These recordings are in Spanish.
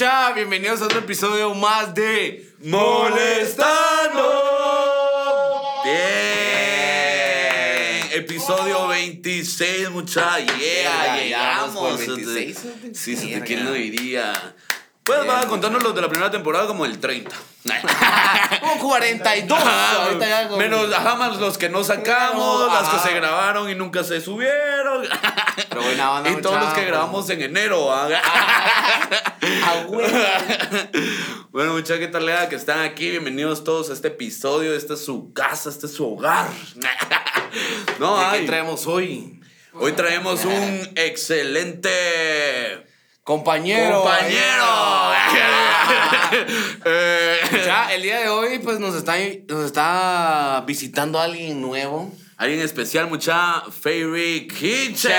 mucha, bienvenidos a otro episodio más de Molestando. Bien, episodio 26, mucha, yeah, llegamos. 26, sí, si te quieren lo diría. Pues vas a contarnos los de la primera temporada como el 30. Un 42. Menos, jamás los que no sacamos, las que se grabaron y nunca se subieron. Pero buena banda, y todos los que grabamos en enero. Bueno, muchachos, ¿qué tal que están aquí? Bienvenidos todos a este episodio. Esta es su casa, este es su hogar. No, ¿qué traemos hoy? Hoy traemos un excelente... Compañero. Ya, el día de hoy pues nos está visitando alguien nuevo, alguien especial, mucha. Fairy Kitchen.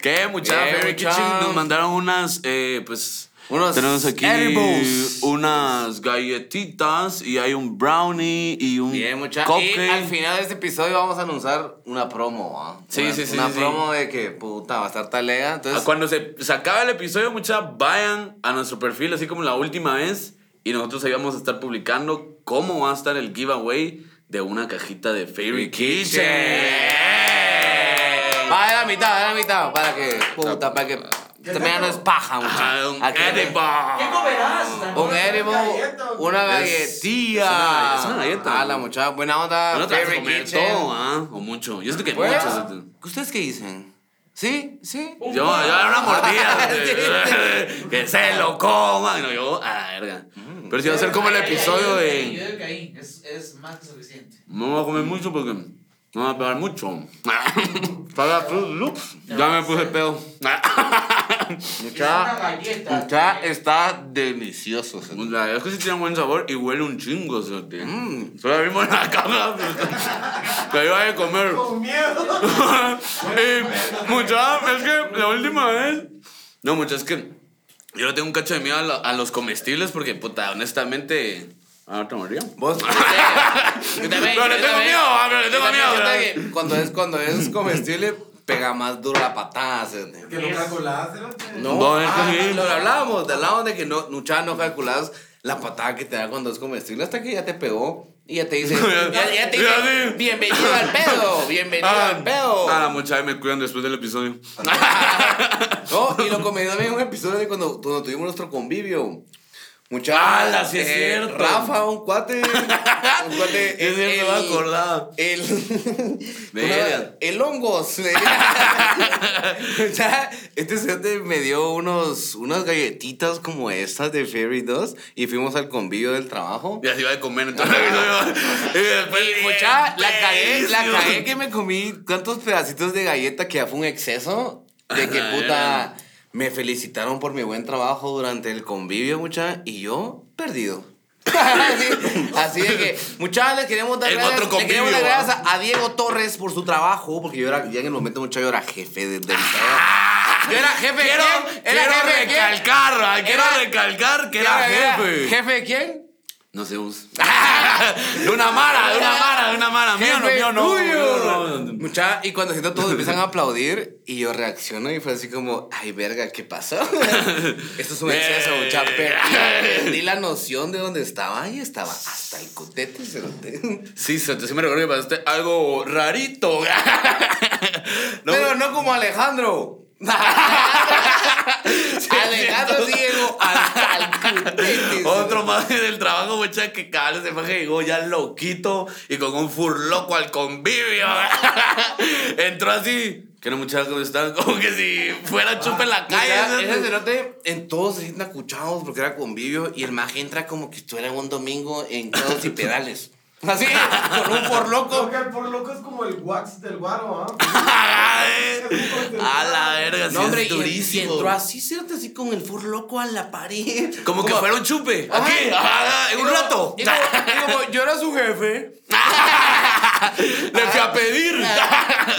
¿Qué, mucha? Fairy Kitchen nos mandaron unas tenemos aquí edibles, unas galletitas y hay un brownie y un cupcake. Y al final de este episodio vamos a anunciar una promo, ¿eh? Una promo de que, puta, va a estar talega. Entonces, cuando se acaba el episodio, muchachos, vayan a nuestro perfil, así como la última vez, y nosotros ahí vamos a estar publicando cómo va a estar el giveaway de una cajita de Fairy Kitchen. Va a la mitad, para que, puta, para que... También no es paja, muchachos. Un edible. ¿Qué comerás? Un edible, una galletilla. Es una galleta. Ah, la muchacha, buena onda. No te vas a comer todo, ¿ah? O mucho. Yo siento que mucho. ¿Ustedes qué dicen? ¿Sí? Yo era una mordida. Que se lo coman. No, yo, a la verga. Pero si va a ser como el episodio de... Yo digo que ahí es más que suficiente. No voy a comer mucho porque... No va a pagar mucho. Paga Fruit Loops. Ya me puse pedo. Mucha, está delicioso. La verdad es que sí tiene buen sabor y huele un chingo. Solo abrimos la caja. Te iba a comer. Con miedo. Mucha, es que la última vez. No, mucha, es que yo le tengo un cacho de miedo a los comestibles porque, puta, honestamente. Ah, ¿te moría? ¿Vos? Pero le tengo miedo. Cuando es comestible, pega más duro la patada. ¿Que no calculás? Lo hablábamos de que no calculás la patada que te da cuando es comestible hasta que ya te pegó. Y ya te dice, bienvenido al pedo, A la muchacha me cuidan después del episodio. Y lo comenté también en un episodio de cuando tuvimos nuestro convivio. Muchachos, sí es cierto. Rafa, un cuate. Es cierto, me acordaba. El hongos. Este estudiante me dio unas galletitas como estas de Fairy 2 y fuimos al convivio del trabajo. Y así iba a comer, entonces. Y muchachos, la cagué que me comí tantos pedacitos de galleta que ya fue un exceso. De que puta... Me felicitaron por mi buen trabajo durante el convivio, muchachos, y yo, perdido. Así de que, muchachos, les queremos dar gracias a Diego Torres por su trabajo, porque yo era, ya en el momento, muchachos, yo era jefe del trabajo. Yo era jefe de quién. Quiero recalcar que era jefe. ¿Jefe de quién? No sé, vos. De una mara. Mío no. Mucha, y cuando siento todos empiezan a aplaudir, y yo reacciono y fue así como, ay, verga, ¿qué pasó? Esto es un exceso, mucha. Perdí la noción de dónde estaba y estaba hasta el cotete. Sí, me recuerdo que pasaste algo rarito. Pero no como Alejandro. Alejandro Diego al otro más del trabajo, mucha, que cada vez se fue, que llegó ya loquito y con un furloco al convivio. Entró así, que no, muchachos, como están, como que si fuera chupe en la calle. Ese cerote, en todos se sienten acuchados porque era convivio y el maje entra como que estuviera un domingo en todos y pedales. Así, con un porloco. Porque el porloco es como el wax del guaro, ¿ah? A la verga, sí, no, hombre, es durísimo. Y entró así, ¿cierto? Así con el porloco a la pared. Como que fuera un chupe. Aquí, en un rato. Yo era su jefe. Le fui a pedir.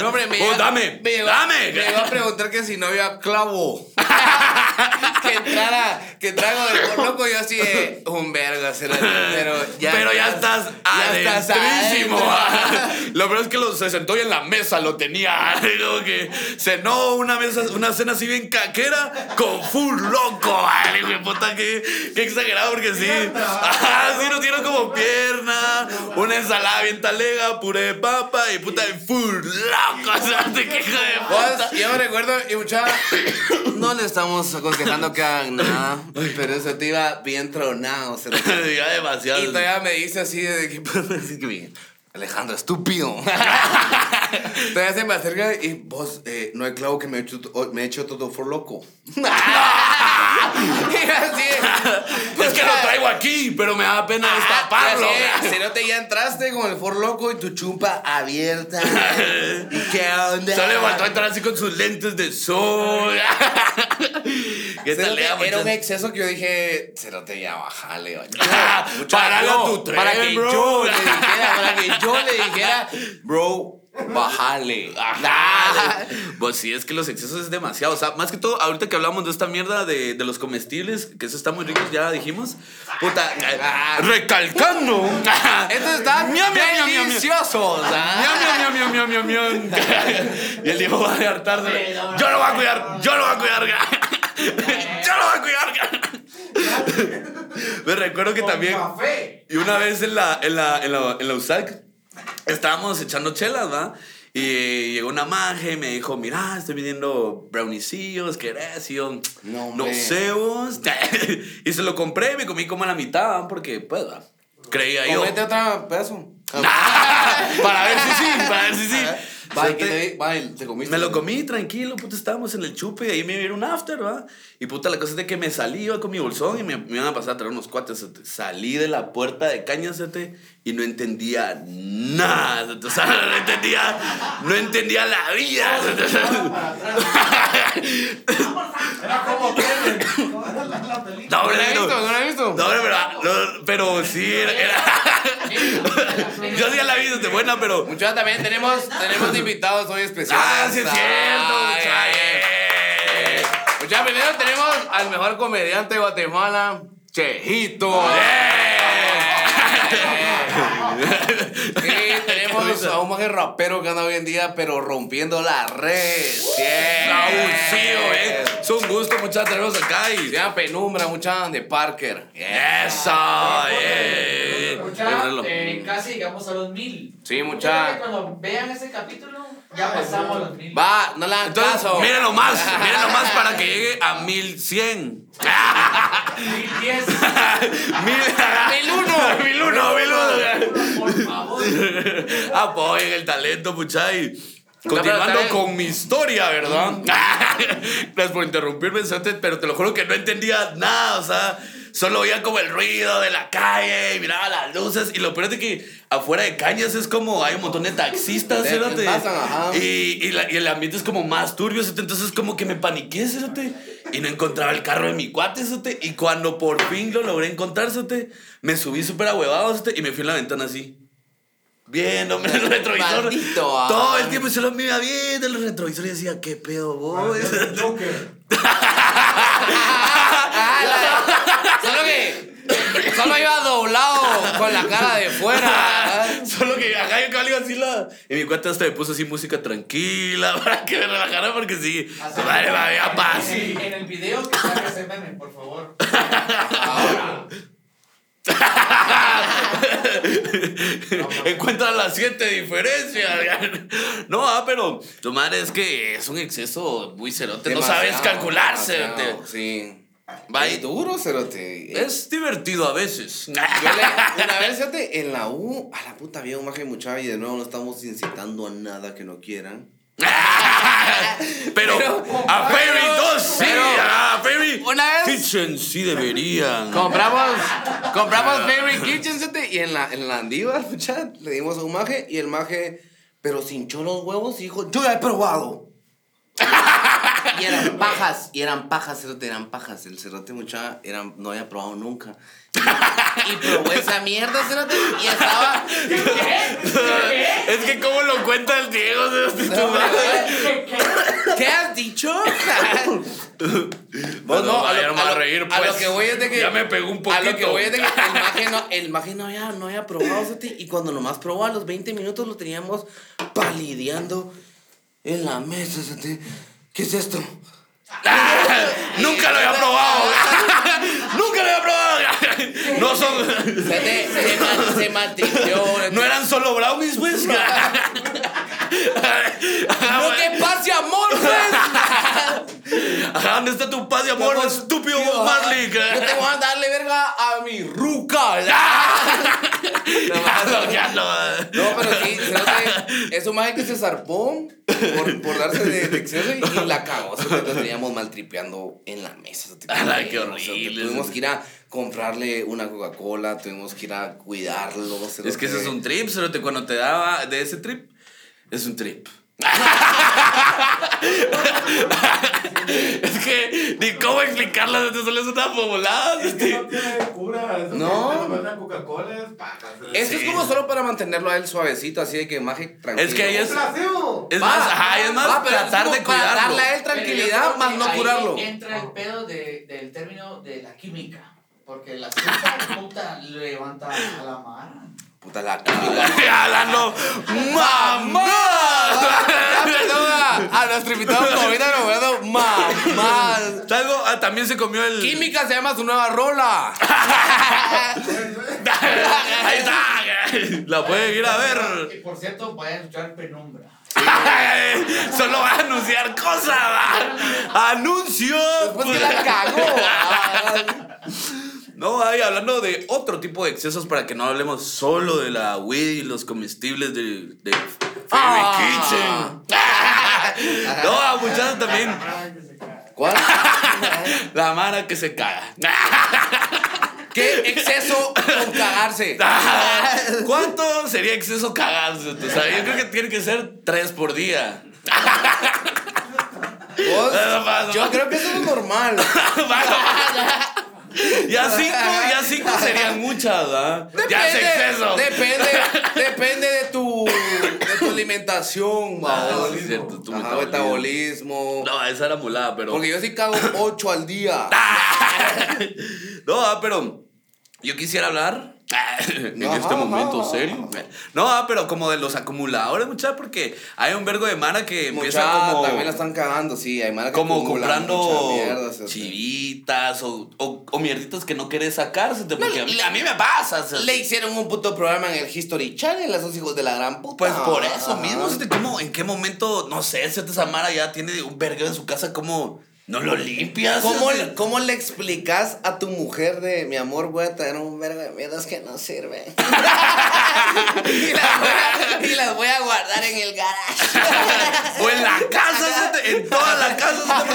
No, hombre, me iba a preguntar que si no había clavo. que entrara el loco. Yo así de un verga, pero ya estás adentrísimo. Lo peor es que se sentó y en la mesa lo tenía. Como que cenó una cena así bien caquera con full loco. Ay, puta, qué exagerado, porque sí. Sí, nos dieron como pierna, una ensalada bien talega, puré de papa y puta de full loco. ¿Qué hijo de puta? Yo me recuerdo, y mucha, no le estamos aconsejando que hagan nada, pero eso te iba bien tronado. Se iba demasiado. Y todavía me dice así de que Alejandro, estúpido. Todavía se me acerca y vos, no hay clavo que me he hecho todo for loco. Es que lo traigo aquí, pero me da pena destaparlo. Si no te ya entraste con el for loco y tu chumpa abierta. ¿Y qué onda? Solo le faltó entrar así con sus lentes de sol. Era un exceso que yo dije, se lo te ya bajale. Paralo tu tren, para que yo le dijera, bro, bájale. Pues sí, es que los excesos es demasiado. O sea, más que todo, ahorita que hablamos de esta mierda de los comestibles, que eso está muy rico, ya dijimos. Puta, recalcando. Esto está delicioso. Y él dijo, va a hartarse. Yo lo voy a cuidar. Me recuerdo que también. Y una vez en la USAC estábamos echando chelas, ¿va? Y llegó una maje y me dijo, mira, estoy vendiendo browniecillos, ¿querés? Y yo, no sé vos. Y se lo compré y me comí como a la mitad, ¿va? Porque, pues, ¿va? Creía yo. Comete otro peso. Para ver si sí. Te comiste. Me lo comí tranquilo, puta, estábamos en el chupe y ahí me vieron un after, ¿va? Y puta, la cosa es de que me salí, iba con mi bolsón y me iban a pasar a traer unos cuates. Salí de la puerta de Cañasete y no entendía nada. O sea, no entendía la vida. Era como pero sí era. Yo sí la vi desde buena, pero muchachos, también tenemos invitados hoy especiales. Sí es cierto. Muchachos, primero tenemos al mejor comediante de Guatemala, Chejito. Y tenemos a un maje rapero que anda hoy en día, pero rompiendo la red. Yes. Es un gusto, muchachos, tenerlos acá. Y ya penumbra, muchachos, de Parker. Eso, muchachos, casi llegamos a los 1000. Sí, muchachos. Cuando vean ese capítulo, ya pasamos los 1000. Va, no le hagan caso. Mírenlo más para que llegue a 1100. 1010. 1001. Por favor. Apoyen el talento, muchachos. Continuando con mi historia, ¿verdad? Gracias por interrumpirme, pero te lo juro que no entendía nada, o sea, solo oía como el ruido de la calle y miraba las luces. Y lo peor es que afuera de Cañas es como hay un montón de taxistas, ¿cierto? Y el ambiente es como más turbio, ¿cierto? Entonces como que me paniqué, ¿cierto? Y no encontraba el carro de mi cuate, ¿cierto? Y cuando por fin lo logré encontrar, ¿cierto? Me subí súper ahuevado, ¿cierto? Y me fui a la ventana así. Viendo el retrovisor. Maldito, todo el tiempo y solo me iba viendo el retrovisor y decía, ¿qué pedo vos? Solo iba doblado con la cara de fuera. Solo que acá yo acá le iba así la. Y mi cuate hasta me puso así música tranquila para que me relajara, porque sí. Su madre me había paz. En el video que saque ese meme, por favor. Ahora. Encuentra las 7 diferencias. No, pero tu madre es que es un exceso muy cerote. Demasiado, no sabes calcularse. Sí. Va y duro, cerote. Es divertido a veces. Una vez, cerote, en la U, a la puta había un maje muchacho y de nuevo no estamos incitando a nada que no quieran. Pero a Fairy 2 sí, a Fairy Kitchen sí deberían. Compramos Fairy Kitchen, y en la andiva, muchachos, le dimos a un maje y el maje, pero se hinchó los huevos y dijo, yo ya he probado. Y eran pajas, eran pajas. El cerote, mucha, no había probado nunca. Y probó esa mierda, cerote, y estaba... ¿Qué? Es que cómo lo cuenta el Diego, cerote. ¿Qué has dicho? Vos no, a lo que voy es de que... Ya me pegó un poquito. A lo que voy es de que el maje no había probado, cerote, y cuando nomás probó, a los 20 minutos lo teníamos palideando en la mesa, cerote. ¿Qué es esto? Nunca lo había probado. No son. Se maldició. No eran solo brownies, pues. No que paz y amor, pues. ¿Dónde está tu paz y amor, estúpido Bob Marley? Yo te voy a darle verga a mi ruca. No, pero sí, es un maje que se zarpó por darse de exceso y la cagó. Nosotros teníamos mal tripeando en la mesa. ¡Ay, qué horrible! Tuvimos que ir a comprarle una Coca-Cola, tuvimos que ir a cuidarlo. Es que ese es un trip, solo te cuando te daba de ese trip, es un trip. Es que ni cómo explicarlas, solo es una bobolada. Es que no tiene cura, eso no. Una Coca-Cola es patas. Esto es como solo para mantenerlo a él suavecito, así de que mágico, tranquilo. Es que ahí es placebo. Es más, tratar de cuidarlo. Darle a él tranquilidad, más no curarlo. Entra el pedo del término de la química. Porque la puta, levanta a la mara. Puta la cara. ¡La no! ¡Mamá! A nuestro invitado favorito, Roberto. ¡Mamá! También se comió el... ¡Química se llama su nueva rola! ¡Ahí está! La pueden ir a ver. Y por cierto, vayan a escuchar Penumbra. Solo va a anunciar cosas. ¡Anuncio! Después que la cagó. No, ahí hablando de otro tipo de excesos para que no hablemos solo de la weed y los comestibles de Fairy Kitchen. No, muchachos también. La mara que se caga. ¿Cuál? La mara que se caga. ¿Qué exceso con cagarse? ¿Cuánto sería exceso cagarse? O sea, yo creo que tiene que ser 3 por día. ¿Vos? Yo creo que eso es normal. Ya cinco serían muchas, ¿ah? Ya es exceso. Depende de tu alimentación, mao. Es cierto, tu metabolismo. No, esa era mulada, pero... Porque yo sí cago 8 al día. No, pero yo quisiera hablar en este momento serio. No, pero como de los acumuladores, muchachos, porque hay un vergo de mana que empieza como... También la están cagando, sí, hay mana que como comprando mierda, chivitas o mierditas que no querés sacarse. No, a mí me pasa. Le hicieron un puto programa en el History Channel a esos hijos de la gran puta. Pues por eso mismo, como en qué momento, no sé, esa mana ya tiene un vergo en su casa como... ¿No lo limpias? ¿Cómo le explicas a tu mujer de mi amor, voy a traer un verga de mierdas que no sirve? y las voy a guardar en el garage. O en la casa, en toda la casa.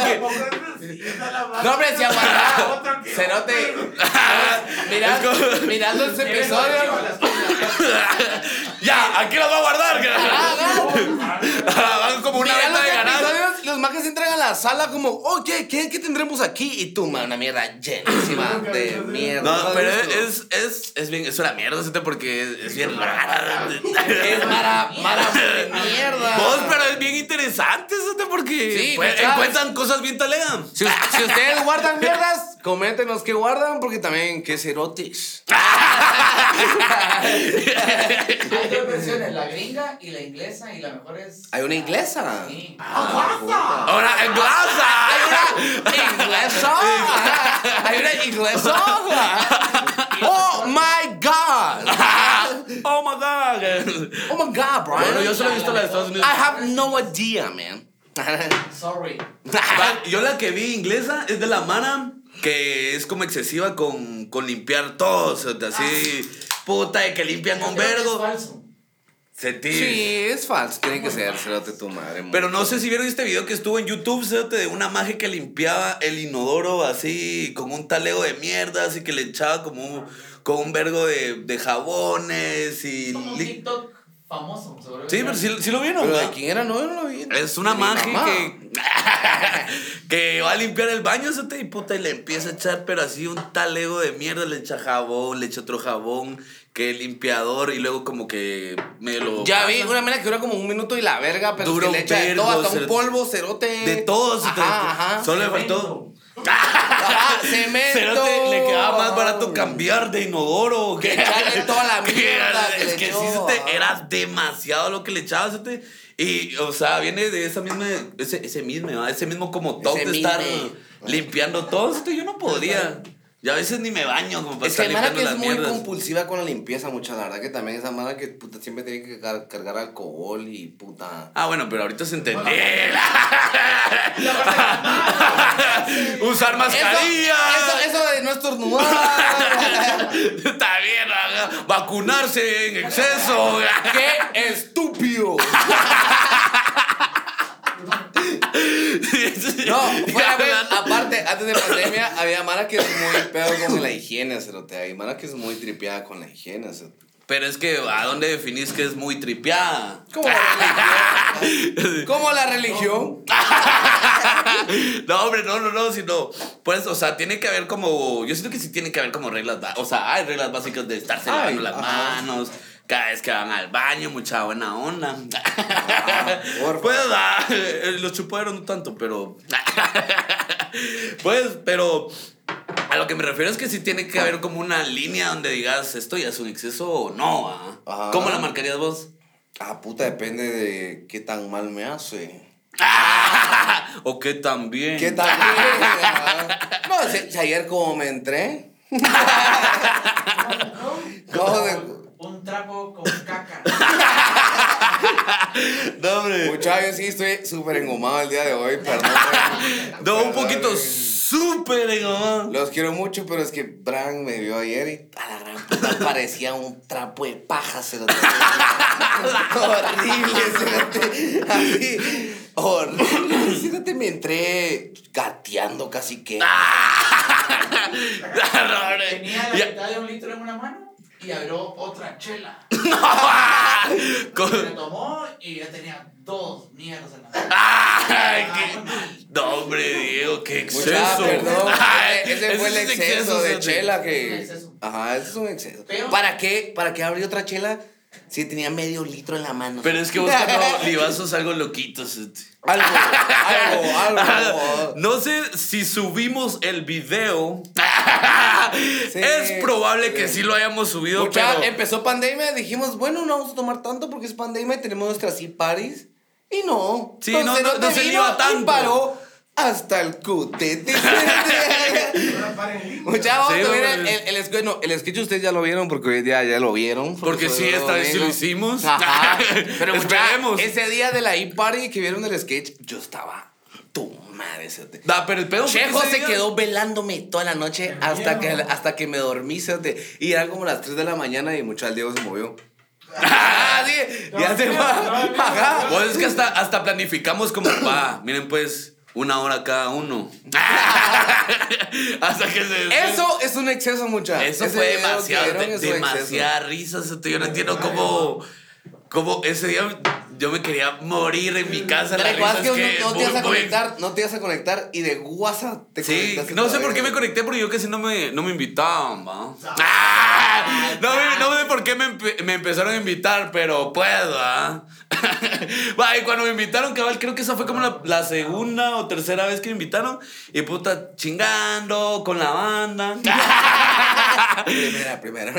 No, hombre, si aguantaba. Cerote. Mirando ese episodio. Ya, aquí las voy a guardar. Van como una venta de ganado. Los majes entran a la sala como, oye, ¿qué tendremos aquí? Y tú, man, una mierda llenísima de mierda. No, pero es una mierda, ¿sí? Porque es bien rara. Es mara mierda. Vos, pero es bien interesante, ¿sí? Porque sí, pues, encuentran cosas bien talegas. Si ustedes guardan mierdas, coméntenos qué guardan, porque también, ¿qué es erotis? Hay 2 versiones, la gringa y la inglesa, y la mejor es... ¿Hay una inglesa? Sí. ¡Ahora, inglesa! ¡Hay una inglesa! ¡Oh, my God! ¡Oh, my God, Brian! Bueno, yo solo he visto la de Estados Unidos. I have no idea, man. Sorry. Yo la que vi inglesa es de la mana que es como excesiva con limpiar todo, así, puta, de que limpian con vergo. Sí, es falso, tiene que ser, cerote tu madre. Pero no sé si vieron este video que estuvo en YouTube, cerote, de una maje que limpiaba el inodoro así, con un talego de mierda, así que le echaba como un vergo de jabones y... Como un TikTok famoso. Sí, pero sí lo vieron. Pero de quién era, no, no lo vi. Es una magia que va a limpiar el baño, ese te puta, y le empieza a echar, pero así un talego de mierda, le echa jabón, le echa otro jabón, que limpiador, y luego como que me lo... Ya pasan. Vi una mera que dura como un minuto y la verga, pero duro, que le echa de todo, hasta un polvo, cerote. De todo, ajá. Solo le faltó... cemento. Cerote, le quedaba más barato cambiar de inodoro que echarle toda la mierda. Es que sí, era demasiado lo que le echaba, cerote. Y, o sea, viene de esa misma... Ese mismo como top de estar limpiando todo, cerote. Yo no podría... Ya a veces ni me baño como para estar limpiando las mierdas. Es que es muy compulsiva con la limpieza, mucha, la verdad que también esa mala que puta siempre tiene que cargar alcohol y puta. Ah, bueno, pero ahorita se entendió. Usar mascarilla. Eso de no estornudar. Está bien, vacunarse en exceso. ¡Qué estúpido! No, aparte, antes de pandemia había mara que es muy pedo con la higiene, cerote. Hay mara que es muy tripeada con la higiene, cerote. Pero es que, ¿a dónde definís que es muy tripeada? Como la religión. Como la religión. No, hombre, no, sino... Pues, o sea, tiene que haber como... Yo siento que sí tiene que haber como reglas... O sea, hay reglas básicas de estarse lavando las manos... Cada vez que van al baño, mucha buena onda. Pues, los chupaderos no tanto, pero... Pues, pero... A lo que me refiero es que sí tiene que haber como una línea donde digas, esto ya es un exceso o no. Ajá. ¿Cómo la marcarías vos? Ah, puta, depende de qué tan mal me hace. O qué tan bien. Qué tan bien. No, si ayer como me entré. Un trapo con caca. No, hombre. Muchachos, sí, estoy súper engomado el día de hoy, perdón. No, un poquito súper engomado. Los quiero mucho, pero es que Bran me vio ayer y a la gran puta parecía un trapo de paja, se lo tengo. Horrible, se lo horrible. Fíjate, me entré gateando casi que. Tenía la mitad de un litro en una mano. Y abrió otra chela. ¡No! Se tomó y ya tenía dos mierdas en la mano. ¡Ay! No, hombre, Diego, qué exceso. Perdón. Ese fue el exceso de chela que... Ajá, ese es un exceso. ¿Para qué abrió otra chela? Sí, tenía medio litro en la mano. Pero es que vos cuando libazos algo loquitos. Algo. No sé si subimos el video. Sí, es probable que sí lo hayamos subido. Mucha, pero... Empezó pandemia, dijimos, bueno, no vamos a tomar tanto porque es pandemia y tenemos nuestras parties. Y no. Sí, entonces, no se iba tanto. Y paró hasta el cutete. Mucha, vamos a ver el sketch. No, el sketch ustedes ya lo vieron porque hoy día ya lo vieron. Porque sí, esta vez sí lo hicimos. Ajá. Pero esperemos. Ese día de la e-party que vieron el sketch, yo estaba... Madre, nah, pero el pedo Chejo se quedó velándome toda la noche hasta que me dormí, cerote. Y eran como las 3 de la mañana y mucho al Diego se movió. ¡Ah, sí! Ya se va. Ajá. Pues es que hasta planificamos como, miren pues, una hora cada uno. Hasta que se... Eso es un exceso, muchachos. Eso fue demasiada risa, cerote. Yo no entiendo cómo ese día... Yo me quería morir en mi casa. La verdad es que no te ibas a conectar y de WhatsApp te conectaste. Sí, no sé por qué me conecté, porque yo casi no me invitaban, ¿va? No sé por qué me empezaron a invitar, pero pues, ¿va? Y cuando me invitaron, cabal, creo que esa fue como la segunda o tercera vez que me invitaron. Y puta, chingando con la banda. Primera.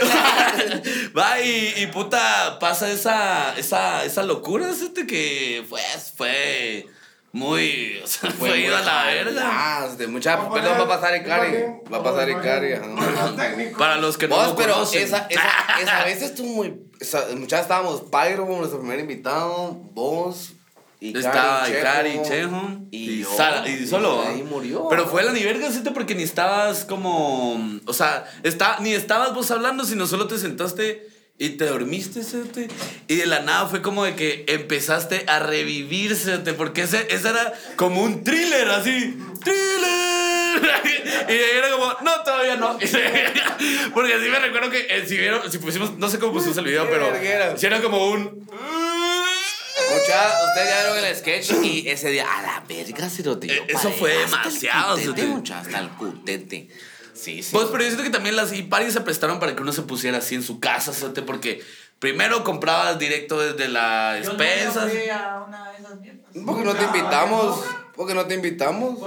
Va, y puta, pasa esa locura. Que fue muy... O sea, fue ido a la verga. Perdón, va a pasar Icari. Para los que no lo conocen. Esa vez estuvo muy... Muchachos, estábamos Pyro como nuestro primer invitado. Vos... Estaba Icari, Chejo y Sara, y solo. Ahí murió. Pero fue la ni verga, ¿sí? Porque ni estabas como... O sea, ni estabas vos hablando, sino solo te sentaste y te dormiste, ¿sí? Y de la nada fue como de que empezaste a revivirse, ¿sí? Porque ese era como un thriller, así. ¡Thriller! Y era como, no, todavía no. Porque así me recuerdo que si vieron, si pusimos, no sé cómo pusimos el video, pero si era como un... Ustedes ya vieron el sketch y ese día, a la verga se lo tiró. Eso fue demasiado. Hasta el cutete, mucha, hasta el cutete. Sí, sí. Pues, pero yo siento que también las iParis se prestaron para que uno se pusiera así en su casa, ¿sabes? Porque primero comprabas directo desde la despensa. Yo fui a una de esas mierdas. Porque no te invitamos. Porque no te invitamos.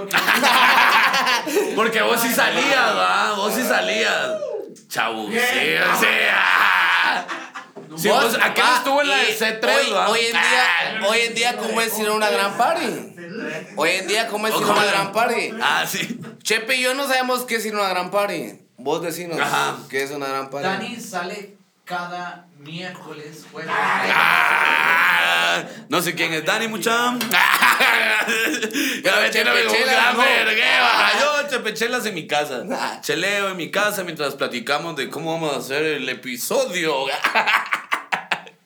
Porque vos sí salías, ¿va? Vos sí salías. Chau, sí, o sea. Sí, vos, ¿a qué no estuvo en la de C3? Hoy en día, ¿cómo es ir a una gran party? Una gran party? Ah, sí. Chepe y yo no sabemos qué es ir a una gran party. Vos decinos qué es una gran party. Dani sale cada miércoles, jueves. No sé quién es Dani, muchachos. Yo chepechelas en mi casa. Cheleo en mi casa mientras platicamos de cómo vamos a hacer el episodio.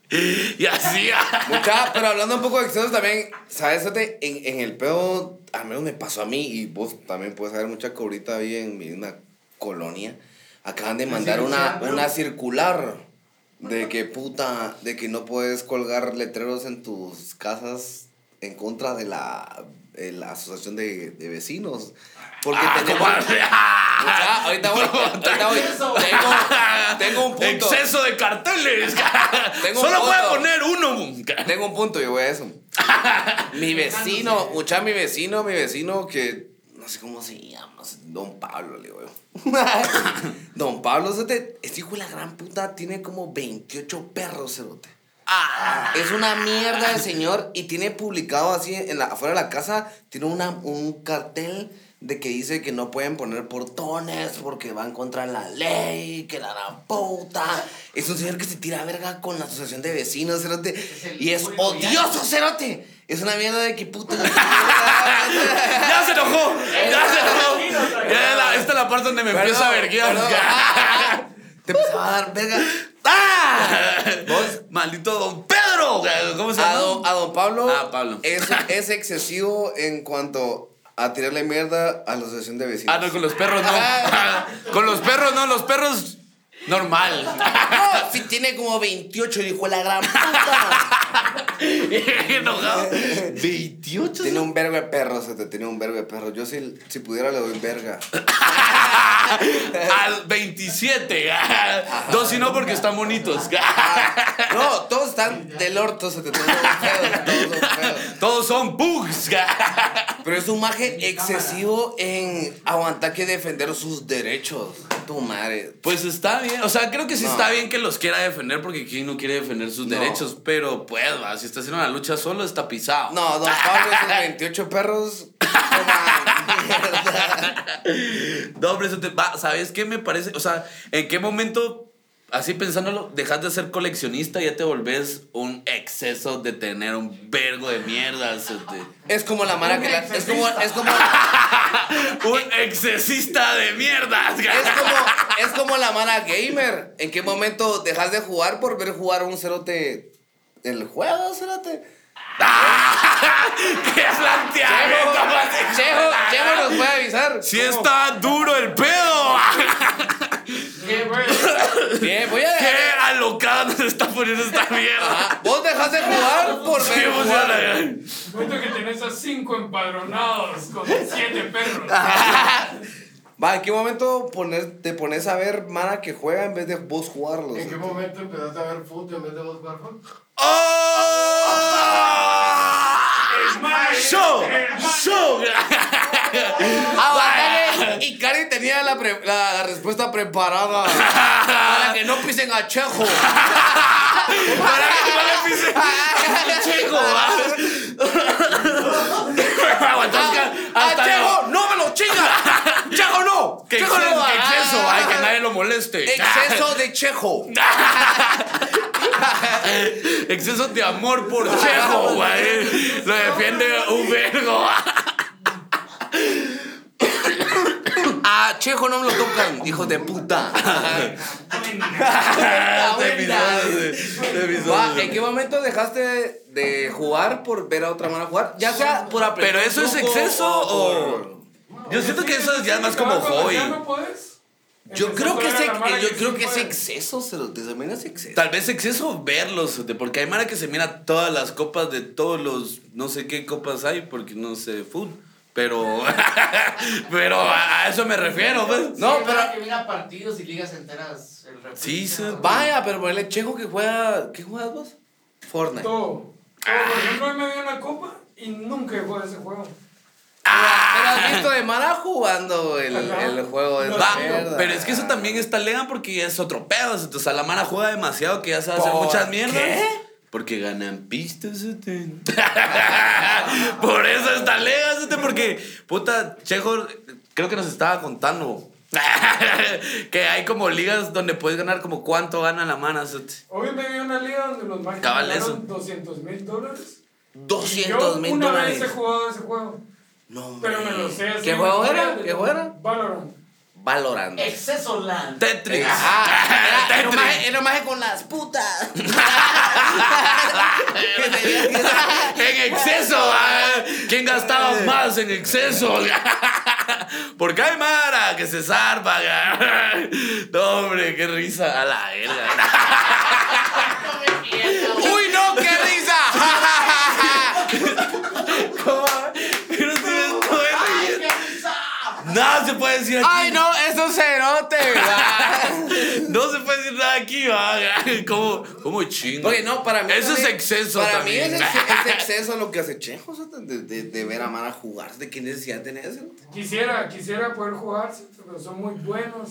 Y así. Mucha, pero hablando un poco de excesos también, ¿sabes? En el pedo, al menos me pasó a mí, y vos también puedes saber mucha cobrita ahí en una colonia. Acaban de mandar una circular de que puta, de que no puedes colgar letreros en tus casas en contra de la asociación de vecinos. Porque tengo un punto. Exceso de carteles. Solo puedo poner uno. Tengo un punto, yo voy a eso. Mi vecino que no sé cómo se llama, Don Pablo, le digo yo. Don Pablo, este hijo de la gran puta tiene como 28 perros, cerote. Es una mierda de señor y tiene publicado así afuera de la casa, tiene un cartel de que dice que no pueden poner portones porque van contra la ley, que la gran puta. Es un señor que se tira a verga con la asociación de vecinos, cerote. Y es odioso, cerote. Es una mierda de que puta. ¡Ya se enojó! Esta es la parte donde me empiezo a verguiar. Te empezaba a dar verga. ¿Vos? Maldito Don Pedro. ¿Cómo se llama? A Don Pablo. Pablo. Es excesivo en cuanto a tirarle mierda a la asociación de vecinos. No, con los perros no. Con los perros no, los perros normal. No, si tiene como 28, dijo la gran puta. Enojado. 28. Tiene un verga de perro, tiene un verga de perro. Yo si pudiera le doy verga. Al 27. Dos y no porque están bonitos. No, todos están del orto, todos son bugs. Pero es un maje excesivo en aguantar que defender sus derechos. Tu madre. Pues está bien. O sea, creo que sí está bien que los quiera defender, porque quien no quiere defender sus derechos. Pero pues, si está haciendo una lucha solo, está pisado. No, Don Pablo es de 28 perros. No, pero eso ¿sabes qué me parece? O sea, ¿en qué momento, así pensándolo, dejas de ser coleccionista y ya te volvés un exceso de tener un vergo de mierdas? Es como la mara que la... Es como un excesista de mierdas. Es como la mara gamer. ¿En qué momento dejas de jugar por ver jugar un cerote el juego, cerote? ¡Qué planteamiento! Chevo nos puede avisar. Si está duro el pedo. Qué alocada nos está poniendo esta mierda. Vos dejás de jugar por ver. Cuento que tenés a 5 empadronados con 7 perros. Va, ¿en qué momento te pones a ver mana que juega en vez de vos jugarlos? ¿En qué momento empezaste a ver fútbol en vez de vos jugar fútbol? ¡Show! Y Cari tenía la respuesta preparada. Para que no pisen a Chejo. Para que no le pisen a Chejo. ¡A Chejo! ¡No me lo chingas! ¡Chejo no! ¡Chejo no! ¡Exceso! ¡Ay, que nadie lo moleste! ¡Exceso de Chejo! ¡Exceso de amor por Chejo, güey! ¡Lo defiende un vergo! ¡A Chejo no me lo tocan, hijos de puta! ¿En qué momento dejaste de jugar por ver a otra mano jugar? Ya sea por... ¿Pero eso es exceso o...? Yo siento que eso es ya más como hobby. Yo creo que es exceso, se lo denomina exceso. Tal vez exceso verlos, porque hay mara que se mira todas las copas de todos los, no sé qué copas hay, porque no sé, food. Pero a eso me refiero, pues. Sí, no, pero que mira partidos y ligas enteras el referente. Sí, sí. Vaya, pero ponle Checo que juega. ¿Qué juegas vos? Fortnite. Todo. Por ejemplo, me vi una copa y nunca he jugado ese juego. Pero has visto de Mara jugando el juego de mierda. Pero es que eso también está legal porque es otro pedo. Entonces a la Mara juega demasiado que ya se hace muchas mierdas. ¿Qué? Porque ganan pistas, por eso está legal, porque puta, Chejo creo que nos estaba contando que hay como ligas donde puedes ganar como cuánto gana la mana. Hoy me vi una liga donde los más ganaron $200,000. $200,000. Yo una vez he jugado ese juego. No, pero me lo sé. ¿Qué juego era? ¿Qué juego era? Valorant. Exceso Land. Tetris. Ajá. Era más con las putas. En exceso. ¿Quién gastaba más en exceso? Porque hay mara que se zarpa. No, hombre, qué risa. A la verga. Uy, no, qué risa. Nada se puede decir aquí. Ay, no, es un cerote. No se puede decir nada aquí, ¿verdad? ¿Cómo chingo? Oye, no, para mí eso también, es exceso. Para también. Mí es exceso lo que hace Chejo, de ver a Mara jugar. ¿De qué necesidad tenés? Quisiera poder jugarse, pero son muy buenos.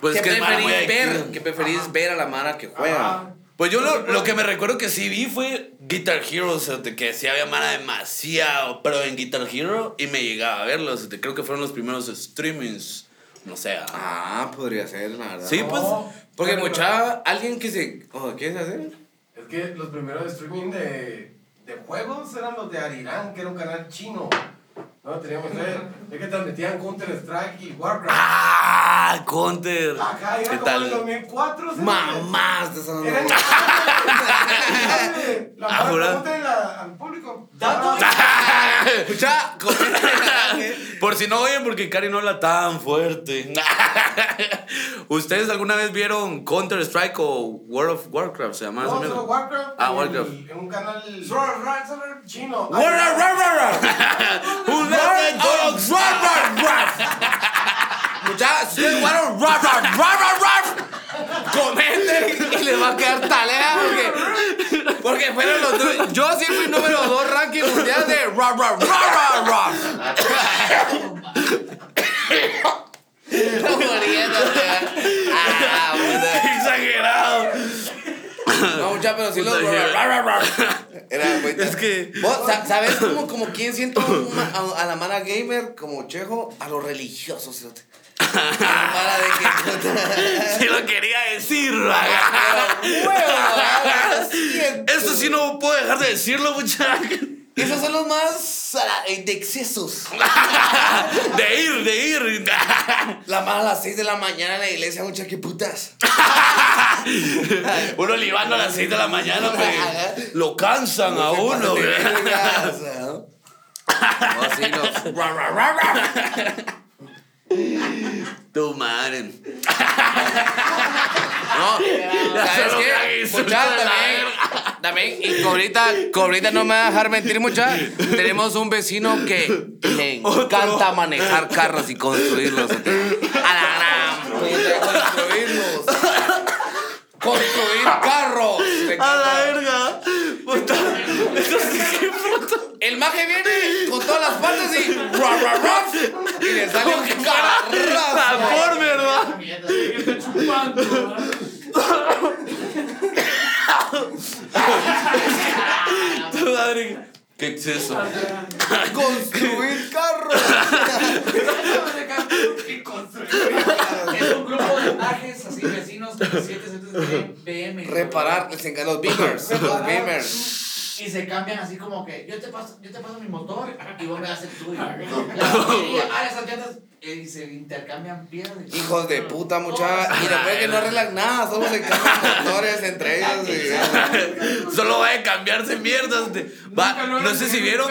Pues ¿qué preferís ver a la Mara que juega? Ajá. Pues yo lo que me recuerdo que sí vi fue Guitar Hero, o sea, que sí había mara demasiado, pero en Guitar Hero y me llegaba a verlo, o sea, creo que fueron los primeros streamings, no sé. Podría ser, la verdad. Sí, pues, porque mucha, alguien que se... ¿Qué es hacer? Es que los primeros streaming de juegos eran los de Arirán, que era un canal chino. No, teníamos que ver. Es que transmitían Counter-Strike y Warcraft. ¡Ah! Counter. Acá era como en 2004. ¡Mamás! Eran la pregunta al público. ¡Dato! Escucha. Por si no oyen, porque Cari no habla tan fuerte. ¿Ustedes alguna vez vieron Counter-Strike o World of Warcraft? ¿Se llama? No, solo Warcraft. Warcraft. En un canal... chino. ¡Warcraft! Muchachos, comenten y les va a quedar talea porque fueron los dos. Yo siempre número 2 ranking mundial de exagerado. No, muchachos, pero sí los era, güey. Es que... ¿Sabes como quién siento a la mala gamer, como Chejo, a los religiosos? ¿Sí? Se lo quería decir, esto sí no puedo dejar de decirlo, muchachos. Esos son los más de excesos. De ir. La mala a las 6 de la mañana en la iglesia, muchachos, qué putas. Uno libando a las 6 de la mañana, güey. Lo cansan a uno, güey. No, sí, no. Tu madre. No, ¿sabes qué? Muchachos, también. Y Cobrita no me va a dejar mentir, muchachos. Tenemos un vecino que le encanta manejar carros y construirlos. A la gran puta, construir carros. A la verga. Puta. ¿Qué puta? El maje viene con todas las patas y y le sale un carro. ¡Qué exceso! ¡Construir carros! Es un grupo de majes así vecinos que BM. Reparar, les encantan los beamers. Y se cambian así como que yo te paso mi motor y vos me das el tuyo. Esas llantas y se intercambian piezas. Hijos de puta, muchachos. Y después que no arreglan nada, solo se cambian motores entre ellos. Solo van a cambiar. sacarse mierdas de... Va, no sé si vieron.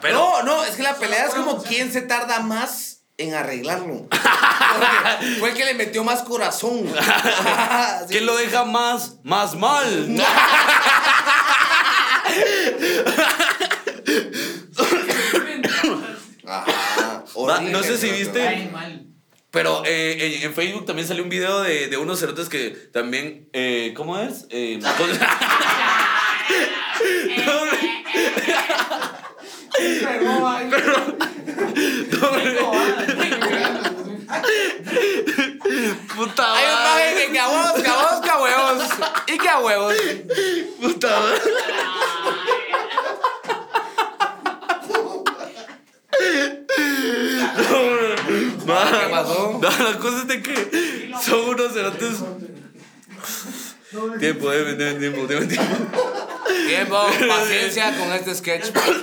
Pero no, es que la pelea es como quién se tarda más en arreglarlo. Fue el que le metió más corazón. ¿Quién lo deja más mal? Horrible, no sé si viste, pero en Facebook también salió un video de unos cerotes que también ¿cómo es? Puta madre. Hay un maje que cahuevos y cahuevos. Puta madre. ¿Qué pasó? No, la cosa es de que son unos cerotes. Tiempo. Tiempo, paciencia con este sketch. Todos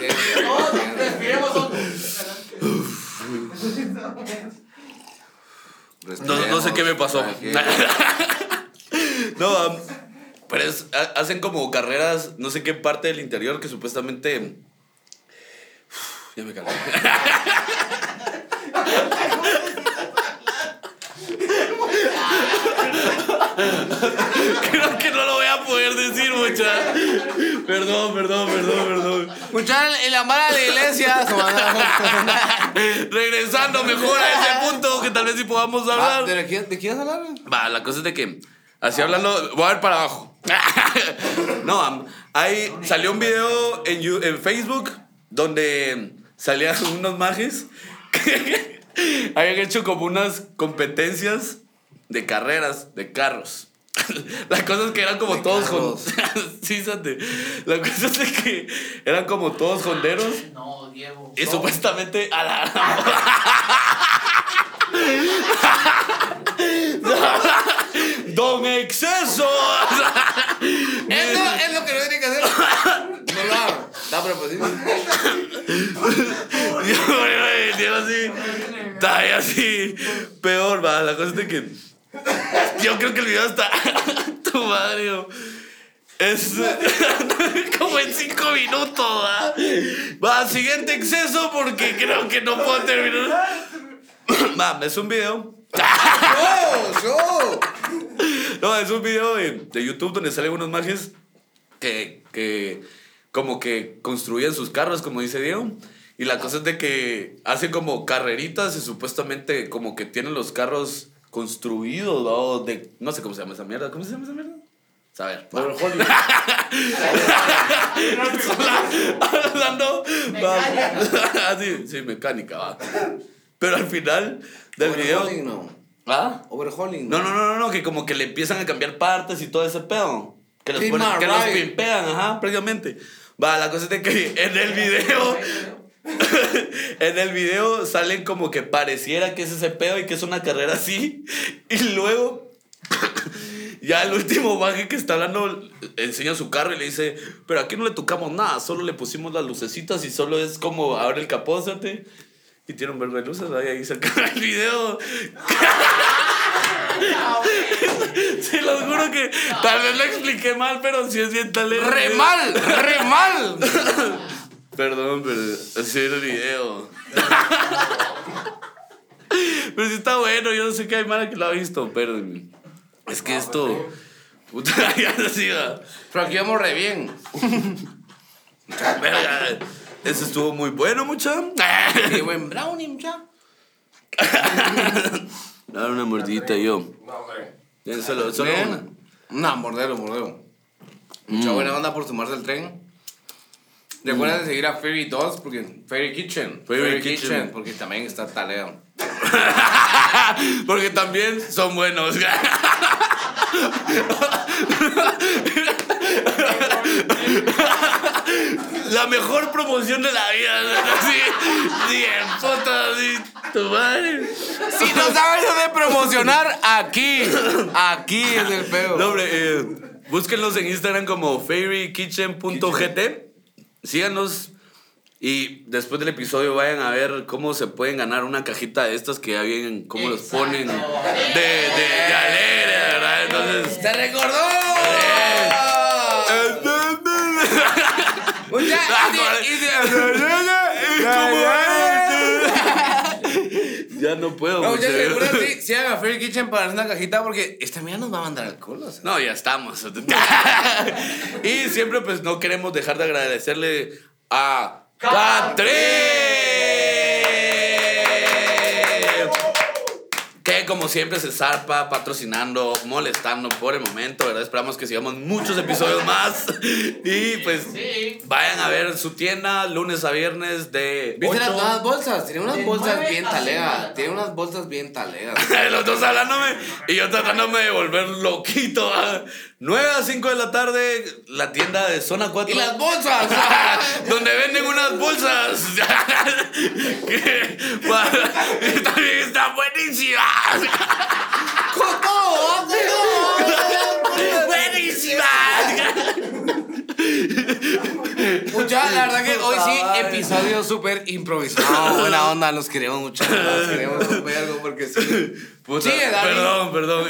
respiremos otro. No sé qué me pasó. No, pero hacen como carreras, no sé qué parte del interior que supuestamente... Ya me calmé. Creo que no lo voy a poder decir, mucha. Perdón. Mucha, en la mala de la iglesia. Regresando mejor a ese punto, que tal vez sí podamos hablar. ¿De qué vas a hablar? Va, la cosa es de que, así hablando, voy a ver para abajo. No, ahí salió un video en Facebook donde salían unos majes que habían hecho como unas competencias de carreras, de carros. La cosa es que eran como de todos sí, Sante. La cosa es que eran como todos honderos. No, Diego. Y supuestamente a la... ¡Don Exceso! Eso es lo que no tiene que hacer. No lo hago. Da propósito. Yo así. Está así. Peor, va. La cosa es de que... Yo creo que el video está... Tu madre, yo. Es... como en 5 minutos, ¿va? Va, siguiente exceso porque creo que no puedo terminar. Va, es un video. No, es un video de YouTube donde salen unos majes que como que construían sus carros, como dice Diego. Y la cosa es de que hacen como carreritas y supuestamente como que tienen los carros... construidos, ¿no? De, no sé cómo se llama esa mierda. ¿Cómo se llama esa mierda? Saber. Bueno, Hollywood. Hablando. Así, sí, mecánica, va. Pero al final del video. Overhauling, no. ¿Ah? Overhauling. No, que como que le empiezan a cambiar partes y todo ese pedo. Que los ponen, que los pimpean, ajá, prácticamente. Va, la cosa es de que en el video. En el video salen como que pareciera que es ese pedo y que es una carrera así. Y luego ya el último baje que está hablando enseña su carro y le dice: pero aquí no le tocamos nada, solo le pusimos las lucecitas y solo es como abre el capó, ¿sí? Y tiene un verbo de luces. Ahí se acaba el video. Se los juro que tal vez lo expliqué mal, pero sí es bien talento. ¡Re mal! Perdón, pero así era el video. Pero sí está bueno, yo no sé qué hay mala que lo ha visto, pero es que esto... Puta, ya no siga. Pero aquí vamos re bien. Eso estuvo muy bueno, mucha. Qué buen brownie, mucha. Dale una mordidita yo. No, hombre. Solo una. No, mordelo. Mucha buena onda por sumarse al tren. Recuerden de seguir a Fairy 2 porque Fairy Kitchen porque también está taleo. Porque también son buenos. La mejor promoción de la vida. Sí, puta, sí, tu madre. Si no sabes dónde promocionar, aquí es el peor. No, hombre, búsquenlos en Instagram como fairykitchen.gt. Síganos y después del episodio vayan a ver cómo se pueden ganar una cajita de estas que ya vienen, cómo los ponen de galera, ¿verdad? Entonces, ¡se recordó! O sea, ya no puedo. No, ya seguro si haga Fairy Kitchen para hacer una cajita, porque esta mía nos va a mandar alcohol, o sea. No, ya estamos. Y siempre pues no queremos dejar de agradecerle a Catriz, que como siempre se zarpa patrocinando, molestando por el momento, ¿verdad? Esperamos que sigamos muchos episodios más. Y pues vayan a ver su tienda lunes a viernes de 8. ¿Viste las bolsas? Tiene unas bolsas bien talegas. Los dos hablándome y yo tratándome de volver loquito. 9 a 5 de la tarde, la tienda de zona 4. ¡Y las bolsas! Donde venden unas bolsas. También están buenísimas. ¡Con todo! ¡Buenísimas! Muchas, la verdad que hoy sí, episodio súper improvisado. Buena onda, los queremos mucho. Los queremos súper algo porque sí. Puta, sí, perdón.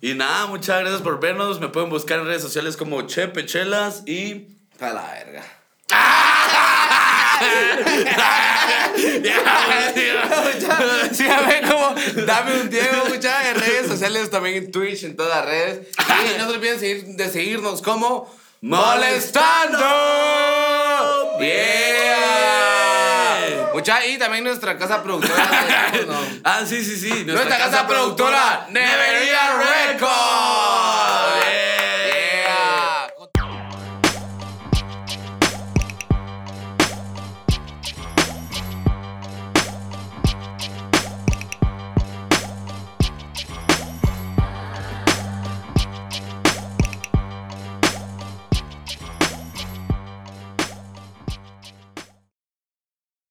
Y nada, muchas gracias por vernos. Me pueden buscar en redes sociales como Chepechelas y... A la verga. Síganme como Dame un Diego, muchachos, en redes sociales, también en Twitch, en todas las redes. Y no se olviden de seguirnos como Molestando. Bien. Muchachos, y también nuestra casa productora. Ah, sí. Nuestra casa productora, Never Record.